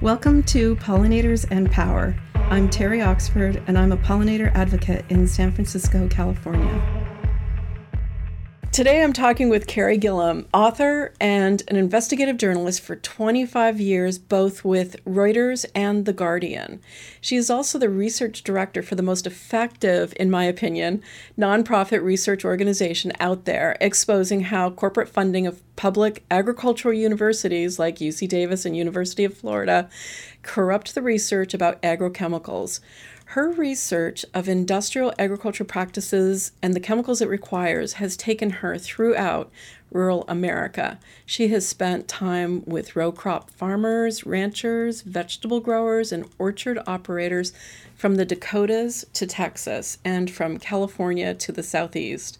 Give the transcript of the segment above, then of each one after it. Welcome to Pollinators and Power. I'm Terry Oxford, and I'm a pollinator advocate in San Francisco, California. Today I'm talking with Carey Gillam, author and an investigative journalist for 25 years, both with Reuters and The Guardian. She is also the research director for the most effective, in my opinion, nonprofit research organization out there, exposing how corporate funding of public agricultural universities like UC Davis and University of Florida corrupt the research about agrochemicals. Her research of industrial agriculture practices and the chemicals it requires has taken her throughout rural America. She has spent time with row crop farmers, ranchers, vegetable growers, and orchard operators from the Dakotas to Texas and from California to the Southeast.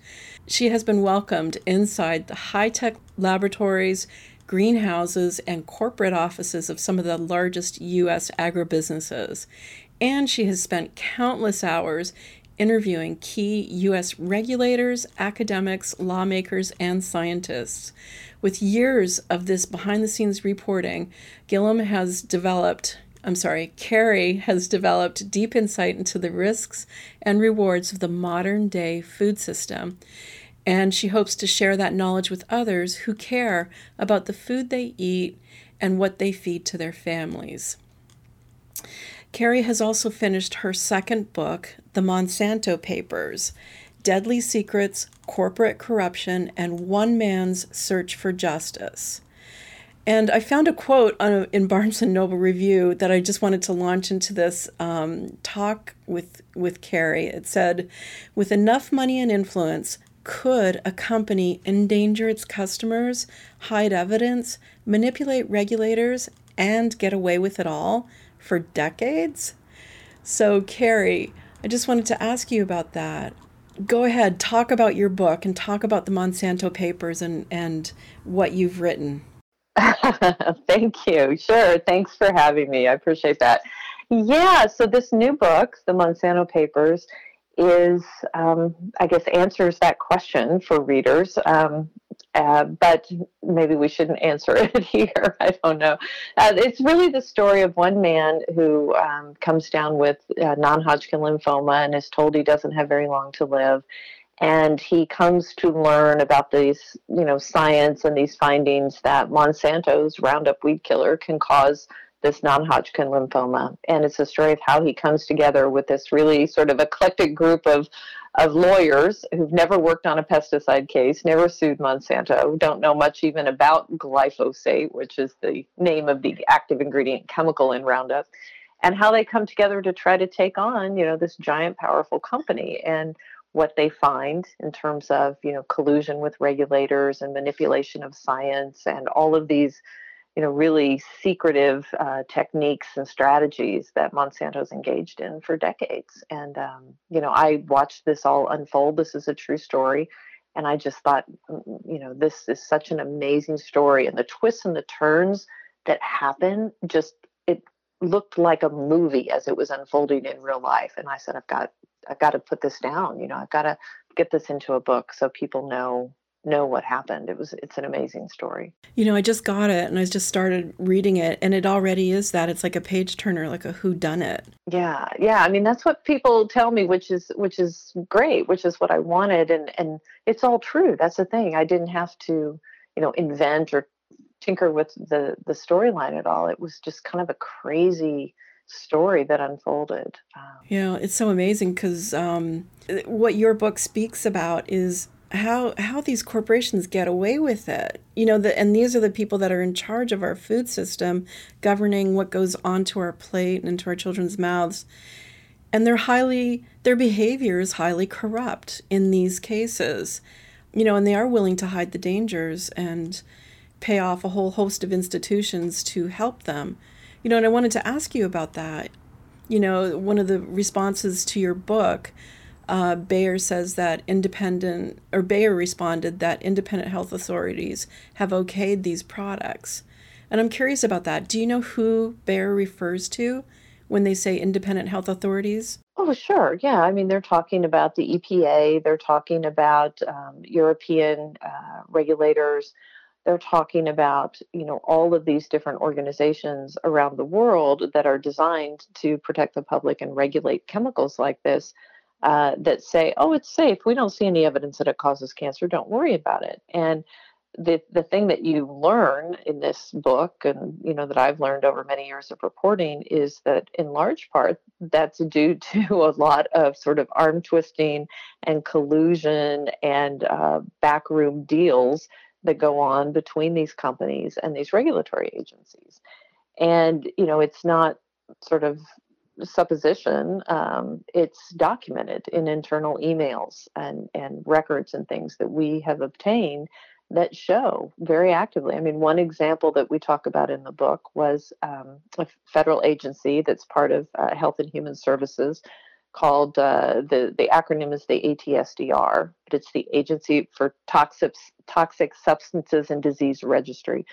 She has been welcomed inside the high-tech laboratories, greenhouses, and corporate offices of some of the largest U.S. agribusinesses. And she has spent countless hours interviewing key U.S. regulators, academics, lawmakers, and scientists. With years of this behind-the-scenes reporting, Carey has developed deep insight into the risks and rewards of the modern-day food system. And she hopes to share that knowledge with others who care about the food they eat and what they feed to their families. Carey has also finished her second book, The Monsanto Papers, Deadly Secrets, Corporate Corruption, and One Man's Search for Justice. And I found a quote in Barnes & Noble Review that I just wanted to launch into this talk with Carey. It said, "With enough money and influence, could a company endanger its customers, hide evidence, manipulate regulators, and get away with it all for decades?" So Carey, I just wanted to ask you about that. Go ahead, talk about your book and talk about the Monsanto Papers and what you've written. Thank you. Sure. Thanks for having me. I appreciate that. Yeah. So this new book, The Monsanto Papers, is, I guess, answers that question for readers. But maybe we shouldn't answer it here. I don't know. It's really the story of one man who comes down with non-Hodgkin lymphoma and is told he doesn't have very long to live. And he comes to learn about these, science and these findings that Monsanto's Roundup weed killer can cause this non-Hodgkin lymphoma. And it's a story of how he comes together with this really sort of eclectic group of lawyers who've never worked on a pesticide case, never sued Monsanto, don't know much even about glyphosate, which is the name of the active ingredient chemical in Roundup, and how they come together to try to take on, this giant, powerful company and what they find in terms of, collusion with regulators and manipulation of science and all of these really secretive techniques and strategies that Monsanto's engaged in for decades. And, I watched this all unfold. This is a true story. And I just thought, this is such an amazing story. And the twists and the turns that happen, just it looked like a movie as it was unfolding in real life. And I said, I've got to put this down. I've got to get this into a book so people know what happened. It's an amazing story. I just got it and I just started reading it, and it already is that. It's like a page turner, like a whodunit. Yeah. Yeah. I mean, that's what people tell me, which is great, which is what I wanted. And it's all true. That's the thing. I didn't have to, invent or tinker with the storyline at all. It was just kind of a crazy story that unfolded. It's so amazing because what your book speaks about is how these corporations get away with it. And these are the people that are in charge of our food system, governing what goes onto our plate and into our children's mouths. And their behavior is highly corrupt in these cases. And they are willing to hide the dangers and pay off a whole host of institutions to help them. And I wanted to ask you about that. One of the responses to your book, Bayer says that Bayer responded that independent health authorities have okayed these products. And I'm curious about that. Do you know who Bayer refers to when they say independent health authorities? Oh, sure. Yeah. I mean, they're talking about the EPA. They're talking about European regulators. They're talking about, you know, all of these different organizations around the world that are designed to protect the public and regulate chemicals like this that say, oh, it's safe. We don't see any evidence that it causes cancer. Don't worry about it. And the thing that you learn in this book and, you know, that I've learned over many years of reporting is that in large part that's due to a lot of sort of arm twisting and collusion and backroom deals that go on between these companies and these regulatory agencies. And, you know, it's not sort of supposition. It's documented in internal emails and records and things that we have obtained that show very actively. I mean, one example that we talk about in the book was a federal agency that's part of Health and Human Services called, the acronym is the ATSDR, but it's the Agency for Toxic Substances and Disease Registry.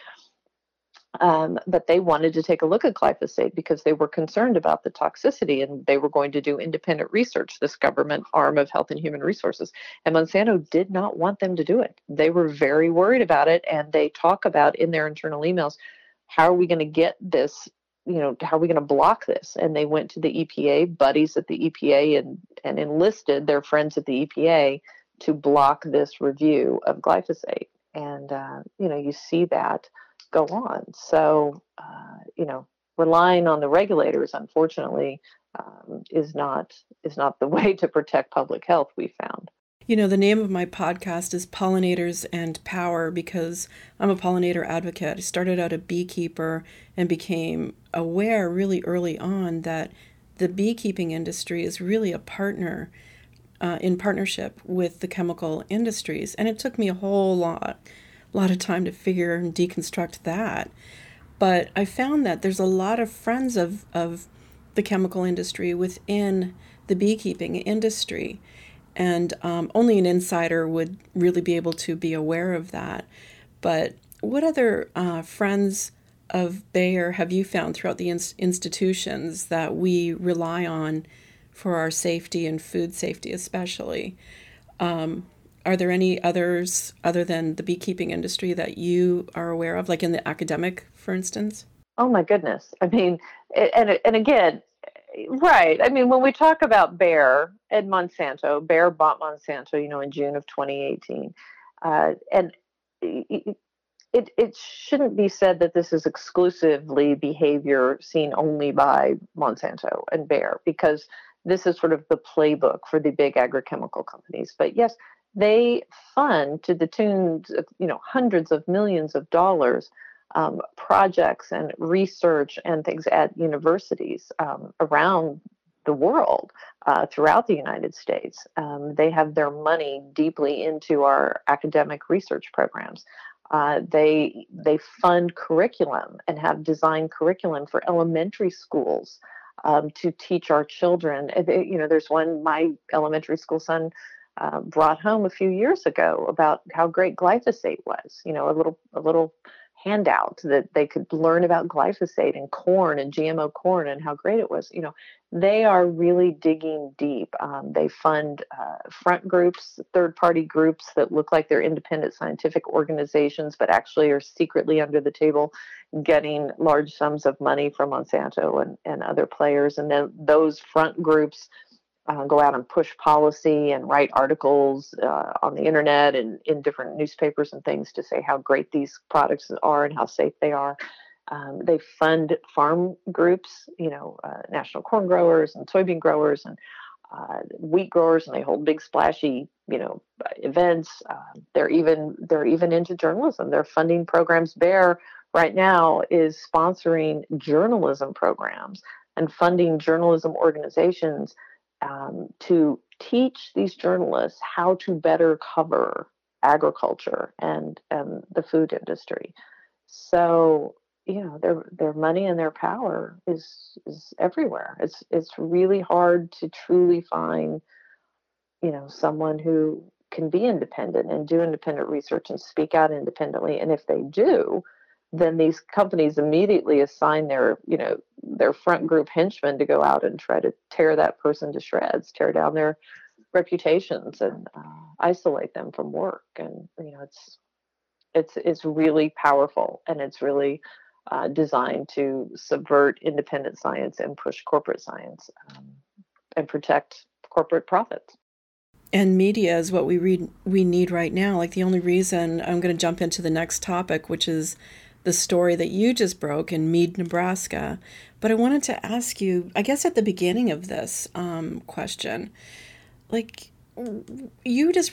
But they wanted to take a look at glyphosate because they were concerned about the toxicity and they were going to do independent research, this government arm of Health and Human Resources. And Monsanto did not want them to do it. They were very worried about it. And they talk about in their internal emails, how are we going to get this, you know, how are we going to block this? And they went to the EPA, buddies at the EPA, and enlisted their friends at the EPA to block this review of glyphosate. And, you know, you see that go on. So, you know, relying on the regulators, unfortunately, is not the way to protect public health, we found. You know, the name of my podcast is Pollinators and Power because I'm a pollinator advocate. I started out a beekeeper and became aware really early on that the beekeeping industry is really a partner in partnership with the chemical industries. And it took me a whole lot of time to figure and deconstruct that. But I found that there's a lot of friends of the chemical industry within the beekeeping industry. And only an insider would really be able to be aware of that. But what other friends of Bayer have you found throughout the institutions that we rely on for our safety and food safety especially? Are there any others other than the beekeeping industry that you are aware of, like in the academic, for instance? Oh, my goodness. I mean, and again, right. I mean, when we talk about Bayer and Monsanto, Bayer bought Monsanto, you know, in June of 2018. And it shouldn't be said that this is exclusively behavior seen only by Monsanto and Bayer, because this is sort of the playbook for the big agrochemical companies. But yes, they fund to the tune of, you know, hundreds of millions of dollars projects and research and things at universities around the world, throughout the United States. They have their money deeply into our academic research programs. They fund curriculum and have designed curriculum for elementary schools to teach our children. You know, there's one my elementary school son brought home a few years ago about how great glyphosate was. You know, a little handout that they could learn about glyphosate and corn and GMO corn and how great it was. You know, they are really digging deep. They fund front groups, third-party groups that look like they're independent scientific organizations, but actually are secretly under the table getting large sums of money from Monsanto and other players. And then those front groups go out and push policy and write articles on the internet and in different newspapers and things to say how great these products are and how safe they are. They fund farm groups, you know, national corn growers and soybean growers and wheat growers, and they hold big splashy, you know, events. They're even into journalism. They're funding programs. Bayer right now is sponsoring journalism programs and funding journalism organizations to teach these journalists how to better cover agriculture and the food industry. So, you know, their money and their power is everywhere. It's really hard to truly find, you know, someone who can be independent and do independent research and speak out independently. And if they do, then these companies immediately assign their, you know, their front group henchmen to go out and try to tear that person to shreds, tear down their reputations, and isolate them from work. And, you know, it's really powerful, and it's really designed to subvert independent science and push corporate science and protect corporate profits. And media is what we need right now. Like, the only reason I'm going to jump into the next topic, which is the story that you just broke in Mead, Nebraska. But I wanted to ask you, I guess at the beginning of this question, like, you just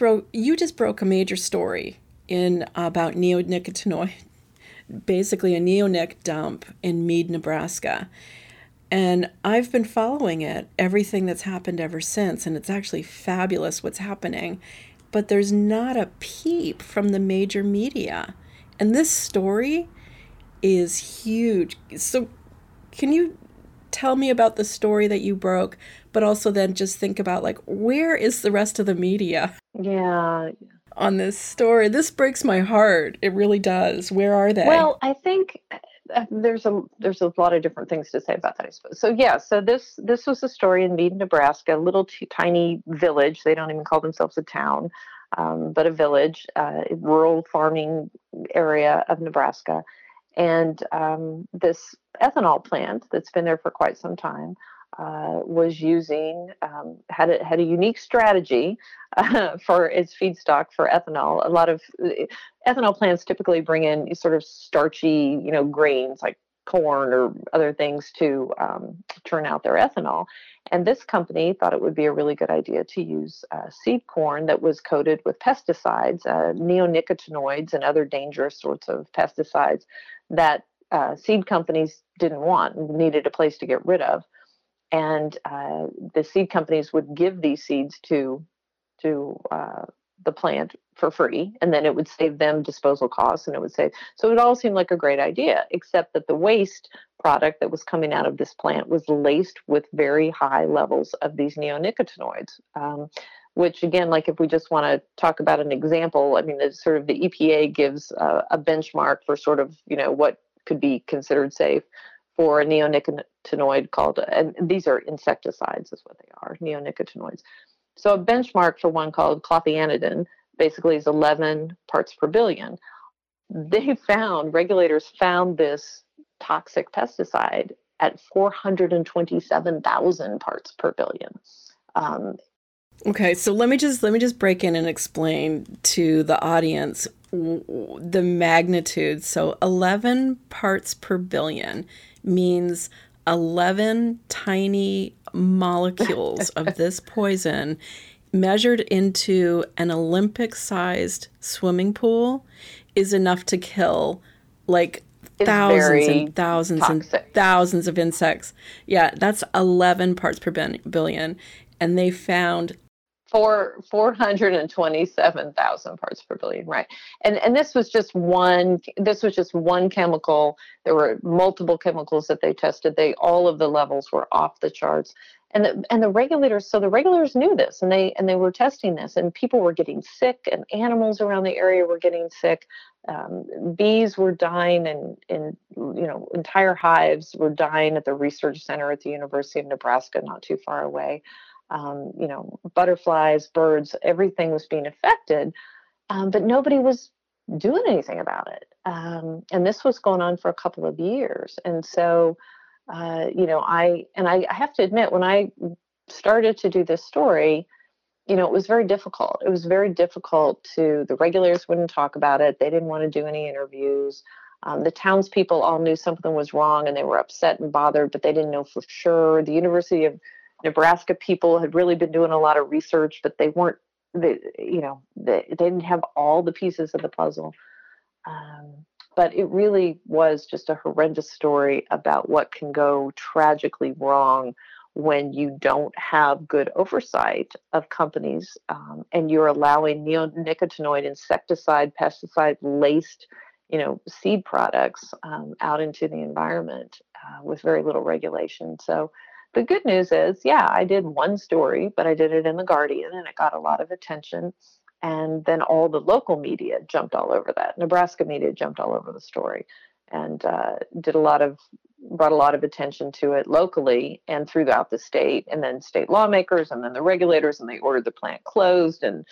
broke a major story in about neonicotinoid, basically a neonic dump in Mead, Nebraska. And I've been following it, everything that's happened ever since, and it's actually fabulous what's happening. But there's not a peep from the major media. And this story is huge. So can you tell me about the story that you broke, but also then just think about, like, where is the rest of the media? Yeah. On this story? This breaks my heart. It really does. Where are they? Well, I think there's a lot of different things to say about that, I suppose. So yeah, so this was a story in Mead, Nebraska, a little tiny village. They don't even call themselves a town, but a village, rural farming area of Nebraska. And this ethanol plant that's been there for quite some time was using, had a unique strategy for its feedstock for ethanol. A lot of ethanol plants typically bring in sort of starchy, you know, grains like corn or other things to churn out their ethanol. And this company thought it would be a really good idea to use seed corn that was coated with pesticides, neonicotinoids and other dangerous sorts of pesticides that seed companies didn't want and needed a place to get rid of. And the seed companies would give these seeds to the plant for free, and then it would save them disposal costs, and it would save. So it all seemed like a great idea, except that the waste product that was coming out of this plant was laced with very high levels of these neonicotinoids, which, again, like, if we just want to talk about an example, I mean, it's sort of the EPA gives a benchmark for sort of, you know, what could be considered safe for a neonicotinoid called, and these are insecticides is what they are, neonicotinoids. So a benchmark for one called clothianidin basically is 11 parts per billion. Regulators found this toxic pesticide at 427,000 parts per billion. Okay, so let me just break in and explain to the audience the magnitude. So 11 parts per billion means 11 tiny molecules of this poison measured into an Olympic-sized swimming pool is enough to kill, like, thousands and thousands of insects. Yeah, that's 11 parts per billion. And they found 427,000 parts per billion, right? And this was just one chemical. There were multiple chemicals that they tested. All of the levels were off the charts. And the regulators knew this, and they were testing this, and people were getting sick, and animals around the area were getting sick. Bees were dying, and you know, entire hives were dying at the research center at the University of Nebraska, not too far away. You know, butterflies, birds, everything was being affected, but nobody was doing anything about it. And this was going on for a couple of years. And so, you know, I have to admit, when I started to do this story, you know, it was very difficult. It was very difficult to, the regulators wouldn't talk about it. They didn't want to do any interviews. The townspeople all knew something was wrong, and they were upset and bothered, but they didn't know for sure. The University of Nebraska people had really been doing a lot of research, but they didn't have all the pieces of the puzzle. But it really was just a horrendous story about what can go tragically wrong when you don't have good oversight of companies, and you're allowing neonicotinoid, insecticide, pesticide-laced, you know, seed products out into the environment with very little regulation. So the good news is, yeah, I did one story, but I did it in The Guardian, and it got a lot of attention. And then all the local media jumped all over that. Nebraska media jumped all over the story. and brought a lot of attention to it locally and throughout the state, and then state lawmakers, and then the regulators, and they ordered the plant closed. And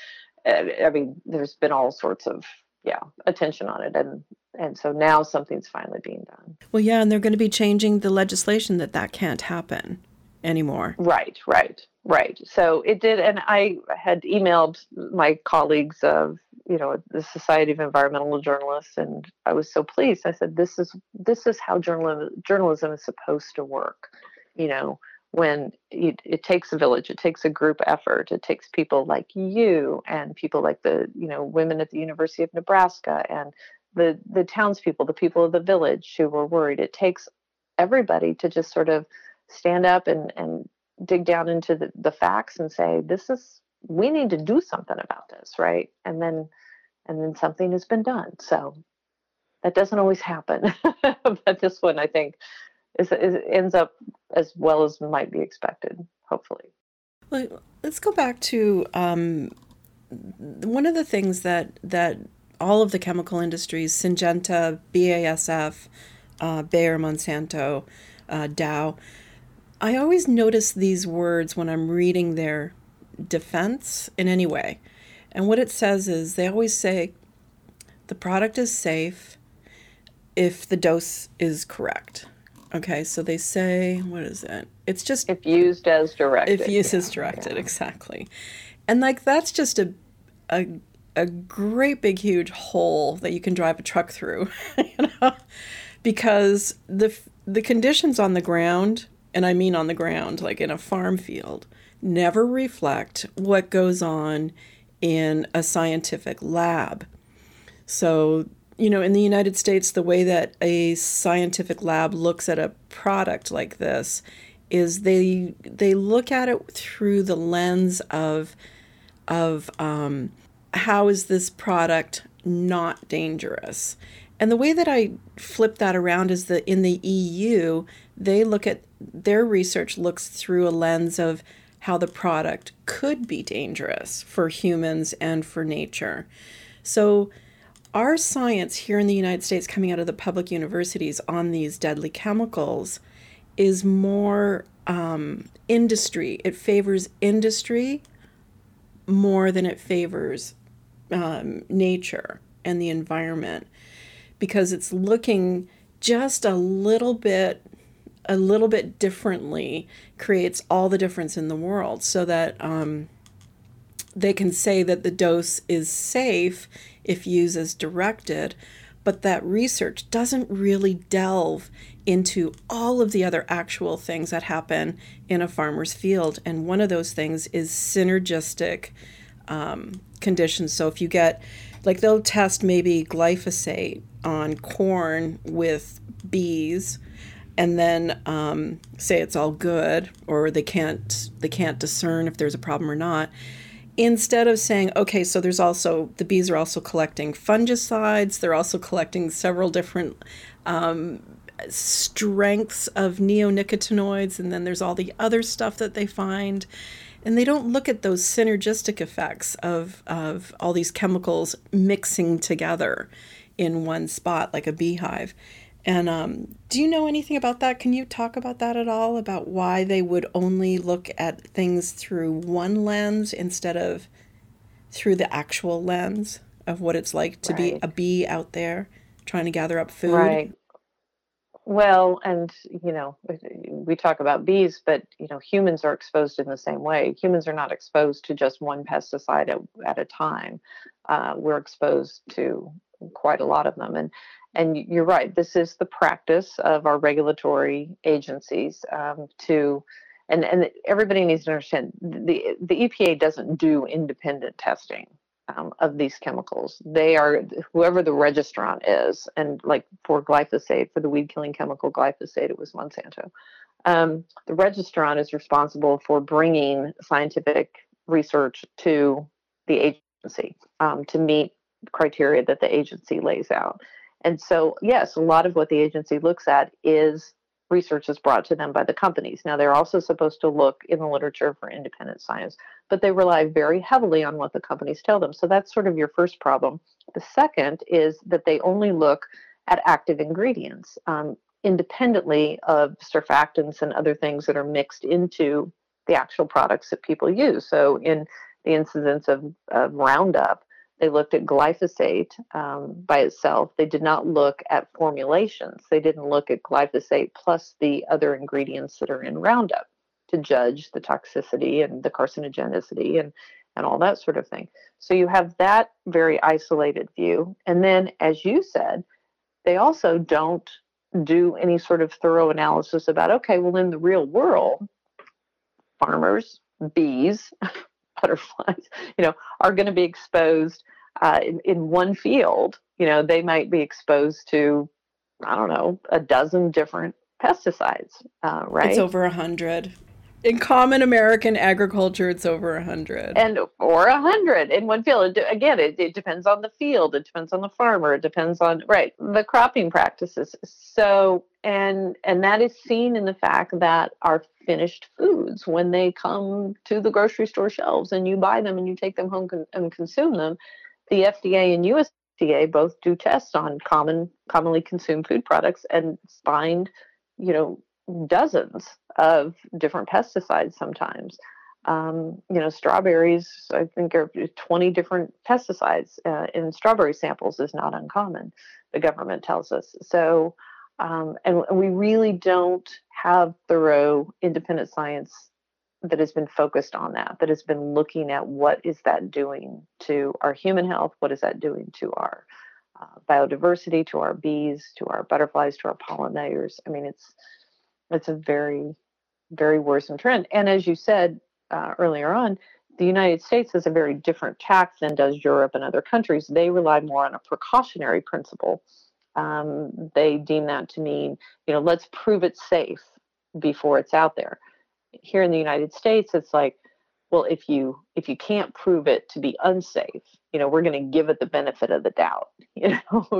I mean, there's been all sorts of attention on it. And so now something's finally being done. Well, yeah, and they're going to be changing the legislation that can't happen anymore. Right. So it did. And I had emailed my colleagues of, the Society of Environmental Journalists, and I was so pleased. I said, this is how journalism is supposed to work. When it takes a village, it takes a group effort, it takes people like you and people like the, women at the University of Nebraska and the townspeople, the people of the village who were worried. It takes everybody to just sort of stand up and dig down into the facts and say, we need to do something about this, right? And then something has been done. So that doesn't always happen. But this one, I think, it ends up as well as might be expected, hopefully. Well, let's go back to one of the things that all of the chemical industries, Syngenta, BASF, Bayer, Monsanto, Dow, I always notice these words when I'm reading their defense in any way. And what it says is they always say the product is safe if the dose is correct. Okay, so they say, what is it? It's just... if used as directed. If used as directed, exactly. And that's just a great big huge hole that you can drive a truck through, Because the conditions on the ground, and I mean on the ground, like in a farm field, never reflect what goes on in a scientific lab. So... in the United States, the way that a scientific lab looks at a product like this is they look at it through the lens of how is this product not dangerous? And the way that I flip that around is that in the EU, they look at their research looks through a lens of how the product could be dangerous for humans and for nature. So our science here in the United States coming out of the public universities on these deadly chemicals is more industry. It favors industry more than it favors nature and the environment, because it's looking just a little bit differently, creates all the difference in the world, so that they can say that the dose is safe if used as directed, but that research doesn't really delve into all of the other actual things that happen in a farmer's field. And one of those things is synergistic conditions. So if you get, they'll test maybe glyphosate on corn with bees, and then say it's all good, or they can't discern if there's a problem or not. Instead of saying, okay, so the bees are also collecting fungicides, they're also collecting several different strengths of neonicotinoids, and then there's all the other stuff that they find. And they don't look at those synergistic effects of all these chemicals mixing together in one spot, like a beehive. And do you know anything about that? Can you talk about that at all, about why they would only look at things through one lens instead of through the actual lens of what it's like to be a bee out there trying to gather up food? Right. Well, and, we talk about bees, but, humans are exposed in the same way. Humans are not exposed to just one pesticide at a time. We're exposed to quite a lot of them. And you're right, this is the practice of our regulatory agencies and everybody needs to understand the EPA doesn't do independent testing of these chemicals. They are, whoever the registrant is, and for glyphosate, for the weed-killing chemical glyphosate, it was Monsanto. The registrant is responsible for bringing scientific research to the agency to meet criteria that the agency lays out. And so, yes, a lot of what the agency looks at is research that's brought to them by the companies. Now, they're also supposed to look in the literature for independent science, but they rely very heavily on what the companies tell them. So that's sort of your first problem. The second is that they only look at active ingredients, independently of surfactants and other things that are mixed into the actual products that people use. So in the incidence of Roundup, they looked at glyphosate by itself. They did not look at formulations. They didn't look at glyphosate plus the other ingredients that are in Roundup to judge the toxicity and the carcinogenicity and all that sort of thing. So you have that very isolated view. And then, as you said, they also don't do any sort of thorough analysis about, okay, well, in the real world, farmers, bees, butterflies, are going to be exposed in one field. They might be exposed to, I don't know, a dozen different pesticides, right? It's over 100. In common American agriculture, it's over 100. Or 100 in one field. Again, it depends on the field. It depends on the farmer. It depends on, right, the cropping practices. So, and that is seen in the fact that our finished foods, when they come to the grocery store shelves and you buy them and you take them home and consume them, the FDA and USDA both do tests on commonly consumed food products and find, dozens of different pesticides sometimes. Strawberries, I think, are 20 different pesticides in strawberry samples is not uncommon, the government tells us. So, and we really don't have thorough independent science that has been focused on that has been looking at what is that doing to our human health, what is that doing to our biodiversity, to our bees, to our butterflies, to our pollinators. I mean, it's a very, very worrisome trend. And as you said earlier on, the United States has a very different tack than does Europe and other countries. They rely more on a precautionary principle. They deem that to mean, let's prove it's safe before it's out there. Here in the United States, it's like, well, if you can't prove it to be unsafe, we're going to give it the benefit of the doubt,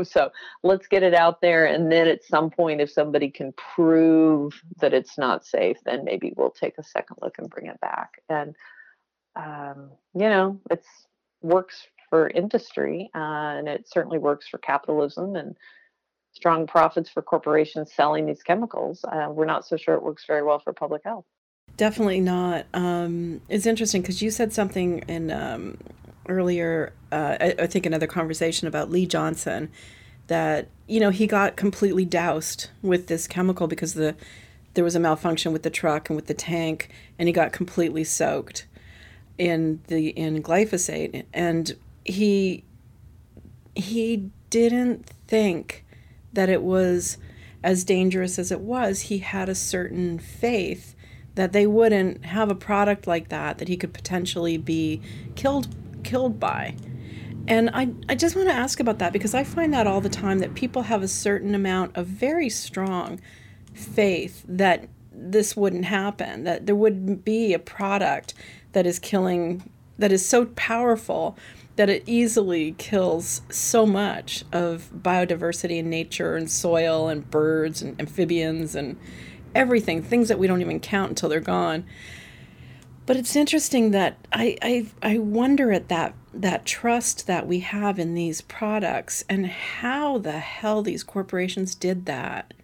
so let's get it out there. And then at some point, if somebody can prove that it's not safe, then maybe we'll take a second look and bring it back. And, it works for industry, and it certainly works for capitalism and strong profits for corporations selling these chemicals. We're not so sure it works very well for public health. Definitely not. It's interesting because you said something in earlier, I think another conversation about Lee Johnson, that, he got completely doused with this chemical because there was a malfunction with the truck and with the tank, and he got completely soaked in glyphosate. And he didn't think that it was as dangerous as it was. He had a certain faith that they wouldn't have a product like that he could potentially be killed by. And I just want to ask about that, because I find that all the time, that people have a certain amount of very strong faith that this wouldn't happen, that there wouldn't be a product that is killing, that is so powerful that it easily kills so much of biodiversity and nature and soil and birds and amphibians and everything, things that we don't even count until they're gone. But it's interesting that I wonder at that trust that we have in these products and how the hell these corporations did that.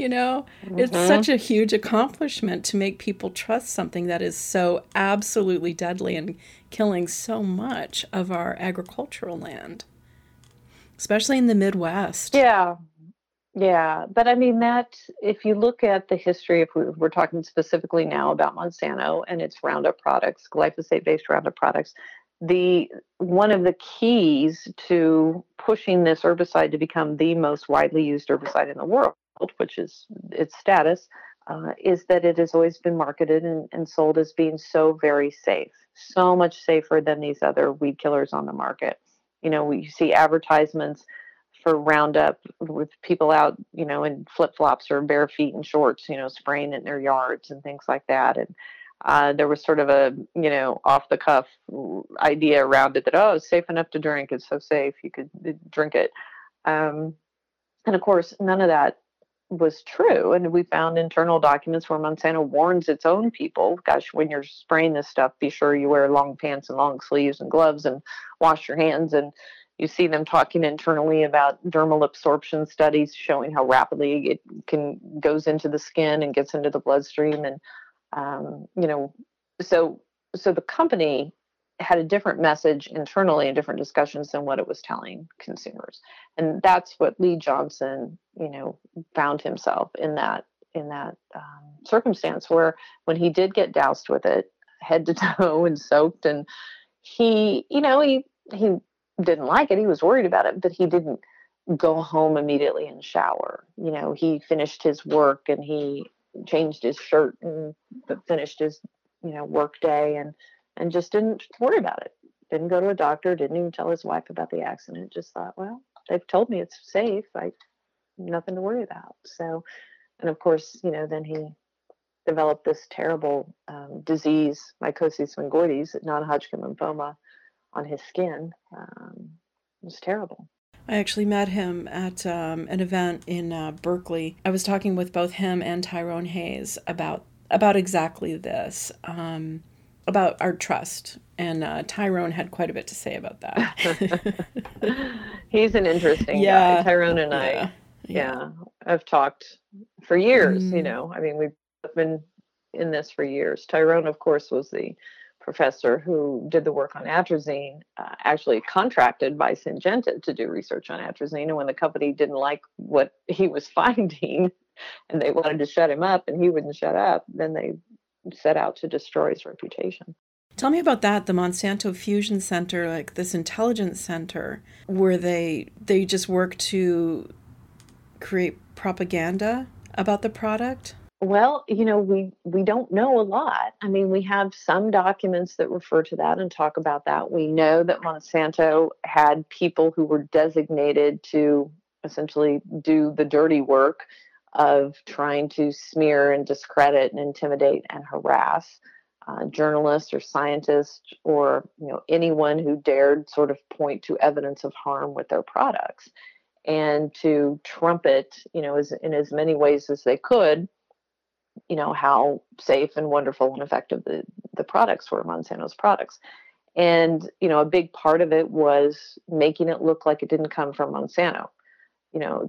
Mm-hmm. It's such a huge accomplishment to make people trust something that is so absolutely deadly and killing so much of our agricultural land, especially in the Midwest. Yeah. Yeah, but I mean that if you look at the history, if we're talking specifically now about Monsanto and its Roundup products, glyphosate-based Roundup products, one of the keys to pushing this herbicide to become the most widely used herbicide in the world, which is its status, is that it has always been marketed and sold as being so very safe, so much safer than these other weed killers on the market. You see advertisements for Roundup with people out, in flip-flops or bare feet and shorts, spraying it in their yards and things like that. And there was sort of a, off-the-cuff idea around it that, oh, it's safe enough to drink. It's so safe. You could drink it. And, of course, none of that was true. And we found internal documents where Monsanto warns its own people, gosh, when you're spraying this stuff, be sure you wear long pants and long sleeves and gloves and wash your hands and You see them talking internally about dermal absorption studies showing how rapidly it goes into the skin and gets into the bloodstream. And, so the company had a different message internally and different discussions than what it was telling consumers. And that's what Lee Johnson, found himself in that circumstance where when he did get doused with it head to toe and soaked, and he didn't like it. He was worried about it, but he didn't go home immediately and shower. He finished his work and he changed his shirt and finished his, work day and just didn't worry about it. Didn't go to a doctor. Didn't even tell his wife about the accident. Just thought, well, they've told me it's safe. Nothing to worry about. So, and of course, then he developed this terrible disease, mycosis fungoides, non-Hodgkin lymphoma, on his skin. It was terrible. I actually met him at an event in Berkeley. I was talking with both him and Tyrone Hayes about exactly this, about our trust. And Tyrone had quite a bit to say about that. He's an interesting guy. Tyrone and I have talked for years, we've been in this for years. Tyrone, of course, was the professor who did the work on atrazine, actually contracted by Syngenta to do research on atrazine. And when the company didn't like what he was finding and they wanted to shut him up and he wouldn't shut up, then they set out to destroy his reputation. Tell me about that, the Monsanto Fusion Center, like this intelligence center, where they just work to create propaganda about the product? Well, we don't know a lot. I mean, we have some documents that refer to that and talk about that. We know that Monsanto had people who were designated to essentially do the dirty work of trying to smear and discredit and intimidate and harass journalists or scientists or, anyone who dared sort of point to evidence of harm with their products and to trumpet, in as many ways as they could, how safe and wonderful and effective the products were, Monsanto's products. And, a big part of it was making it look like it didn't come from Monsanto.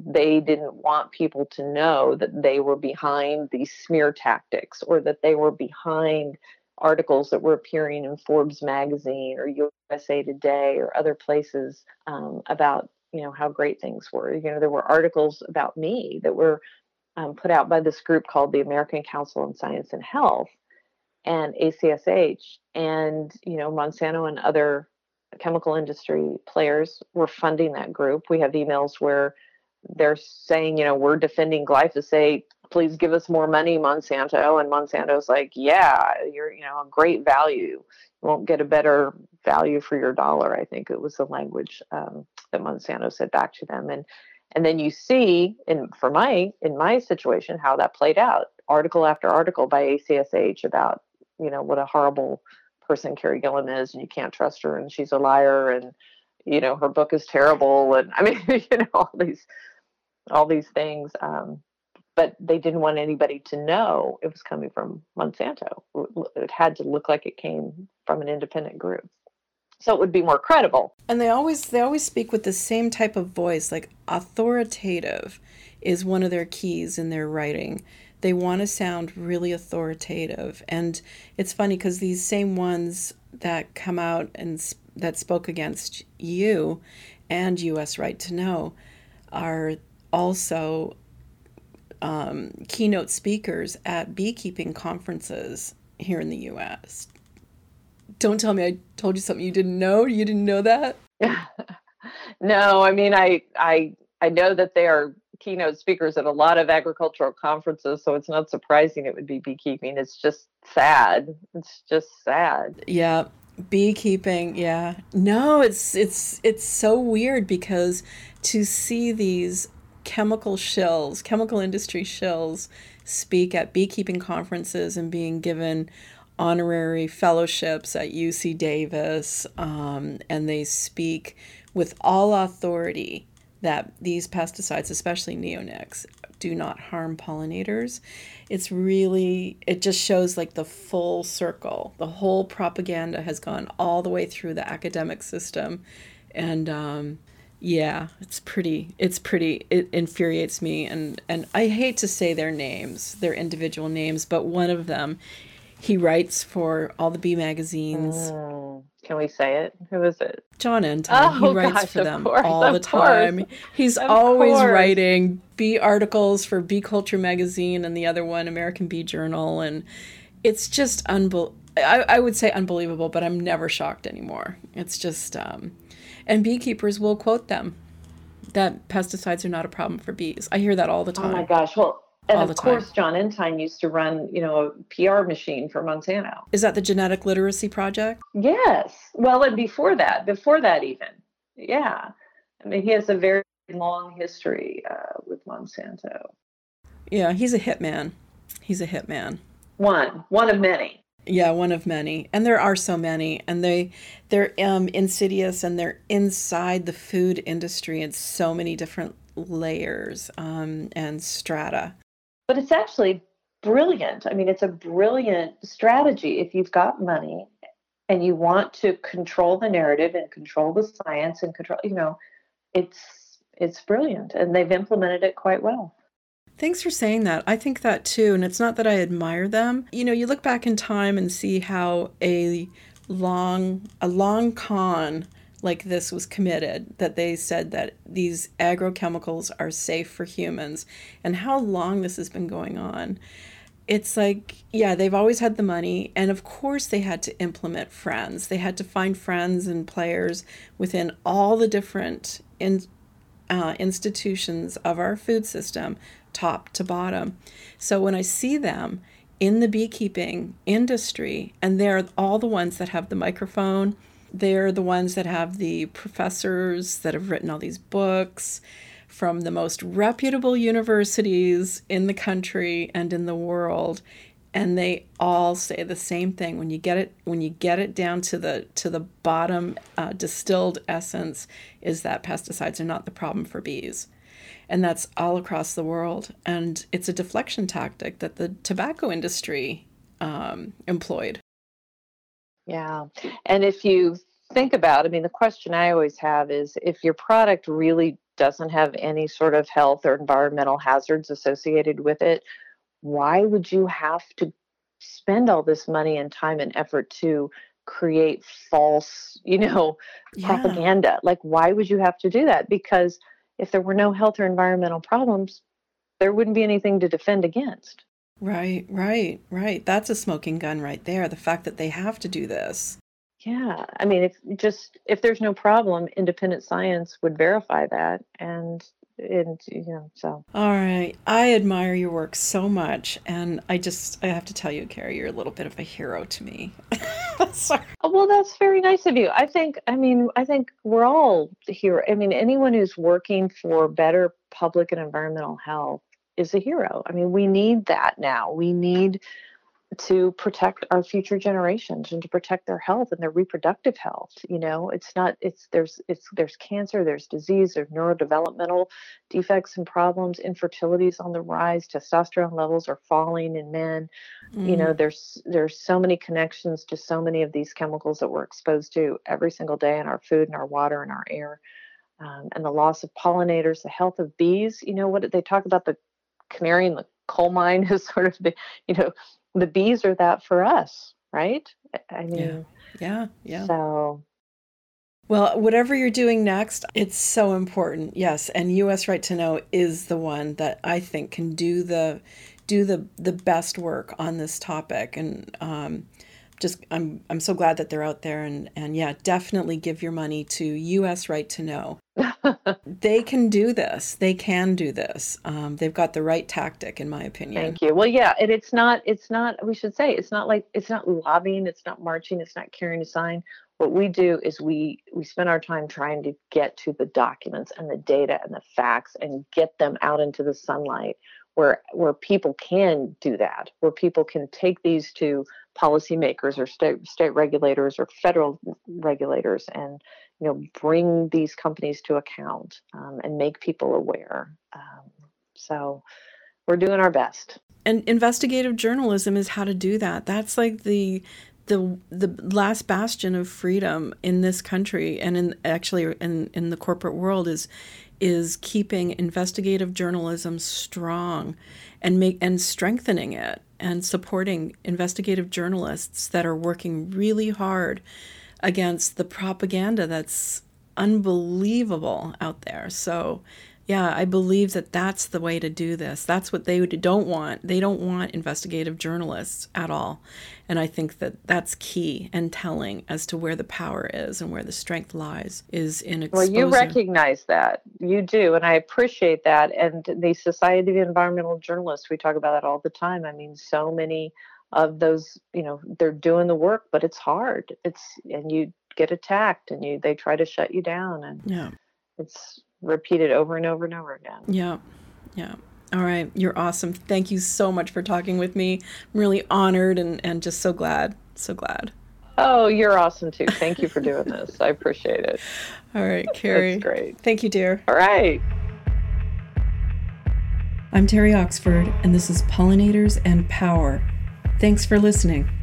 They didn't want people to know that they were behind these smear tactics or that they were behind articles that were appearing in Forbes magazine or USA Today or other places about, how great things were. There were articles about me that were put out by this group called the American Council on Science and Health and ACSH. And, Monsanto and other chemical industry players were funding that group. We have emails where they're saying, we're defending glyphosate. Please give us more money, Monsanto. And Monsanto's like, yeah, you're, a great value. You won't get a better value for your dollar. I think it was the language that Monsanto said back to them. And then you see, in my situation, how that played out, article after article by ACSH about, what a horrible person Carey Gillam is, and you can't trust her, and she's a liar, and, her book is terrible, and I mean, all these things. But they didn't want anybody to know it was coming from Monsanto. It had to look like it came from an independent group. So it would be more credible. And they always speak with the same type of voice, like authoritative is one of their keys in their writing. They want to sound really authoritative. And it's funny because these same ones that come out and that spoke against you and U.S. Right to Know are also keynote speakers at beekeeping conferences here in the U.S. Don't tell me I told you something you didn't know. You didn't know that? No, I mean, I know that they are keynote speakers at a lot of agricultural conferences, so it's not surprising it would be beekeeping. It's just sad. Yeah, beekeeping. Yeah. No, it's so weird because to see these chemical industry shills speak at beekeeping conferences and being given honorary fellowships at UC Davis, and they speak with all authority that these pesticides, especially neonics, do not harm pollinators. It's really, it just shows like the full circle. The whole propaganda has gone all the way through the academic system And yeah, it infuriates me. And I hate to say their names, their individual names, but one of them, he writes for all the bee magazines. Can we say it? Who is it? Jon Entine. Oh, he writes for them all the time. He's always writing bee articles for Bee Culture magazine and the other one, American Bee Journal. And it's just I would say unbelievable, but I'm never shocked anymore. It's just, and beekeepers will quote them that pesticides are not a problem for bees. I hear that all the time. Oh my gosh. Well, and of course, Jon Entine used to run, a PR machine for Monsanto. Is that the Genetic Literacy Project? Yes. Well, and before that even. Yeah. I mean, he has a very long history with Monsanto. Yeah, he's a hitman. One of many. Yeah, one of many. And there are so many. And they're insidious, and they're inside the food industry in so many different layers and strata. But it's actually brilliant. I mean, it's a brilliant strategy if you've got money and you want to control the narrative and control the science and control, it's brilliant. And they've implemented it quite well. Thanks for saying that. I think that too. And it's not that I admire them. You look back in time and see how a long con like this was committed, that they said that these agrochemicals are safe for humans, and how long this has been going on. It's like, yeah, they've always had the money, and of course they had to implement friends. They had to find friends and players within all the different institutions of our food system, top to bottom. So when I see them in the beekeeping industry, and they're all the ones that have the microphone, they're the ones that have the professors that have written all these books from the most reputable universities in the country and in the world, and they all say the same thing. When you get it down to the bottom, distilled essence is that pesticides are not the problem for bees. And that's all across the world. And it's a deflection tactic that the tobacco industry employed. Yeah. And if you think about, the question I always have is, if your product really doesn't have any sort of health or environmental hazards associated with it, why would you have to spend all this money and time and effort to create false, propaganda? Like, why would you have to do that? Because if there were no health or environmental problems, there wouldn't be anything to defend against. Right. That's a smoking gun right there. The fact that they have to do this. Yeah. If there's no problem, independent science would verify that. And so. All right. I admire your work so much. And I have to tell you, Carey, you're a little bit of a hero to me. Sorry. Well, that's very nice of you. I think we're all here. Anyone who's working for better public and environmental health is a hero. We need that now. We need to protect our future generations and to protect their health and their reproductive health. There's cancer, there's disease, there's neurodevelopmental defects and problems, infertility is on the rise, testosterone levels are falling in men. Mm. There's so many connections to so many of these chemicals that we're exposed to every single day in our food and our water and our air, and the loss of pollinators, the health of bees. What did they talk about? The canary in the coal mine has sort of been, the bees are that for us, right? Yeah. So, well, whatever you're doing next, it's so important. Yes, and U.S. Right to Know is the one that I think can do the best work on this topic. And I'm so glad that they're out there. And yeah, definitely give your money to U.S. Right to Know. They can do this. They can do this. They've got the right tactic, in my opinion. Thank you. Well, yeah, and it's not lobbying, it's not marching, it's not carrying a sign. What we do is we spend our time trying to get to the documents and the data and the facts and get them out into the sunlight where people can do that, where people can take these to policymakers or state regulators or federal regulators and, bring these companies to account and make people aware. So we're doing our best. And investigative journalism is how to do that. That's like the the last bastion of freedom in this country and in the corporate world is keeping investigative journalism strong and strengthening it and supporting investigative journalists that are working really hard against the propaganda that's unbelievable out there. So, yeah, I believe that that's the way to do this. That's what they don't want. They don't want investigative journalists at all. And I think that that's key and telling as to where the power is and where the strength lies is in exposing. Well, you recognize that. You do. And I appreciate that. And the Society of Environmental Journalists, we talk about that all the time. I mean, so many of those, you know, they're doing the work, but it's hard. And you get attacked and they try to shut you down. And yeah. It's repeated over and over and over again. Yeah. Yeah. All right. You're awesome. Thank you so much for talking with me. I'm really honored and just so glad. So glad. Oh, you're awesome too. Thank you for doing this. I appreciate it. All right, Carey. That's great. Thank you, dear. All right. I'm Terry Oxford, and this is Pollinators and Power. Thanks for listening.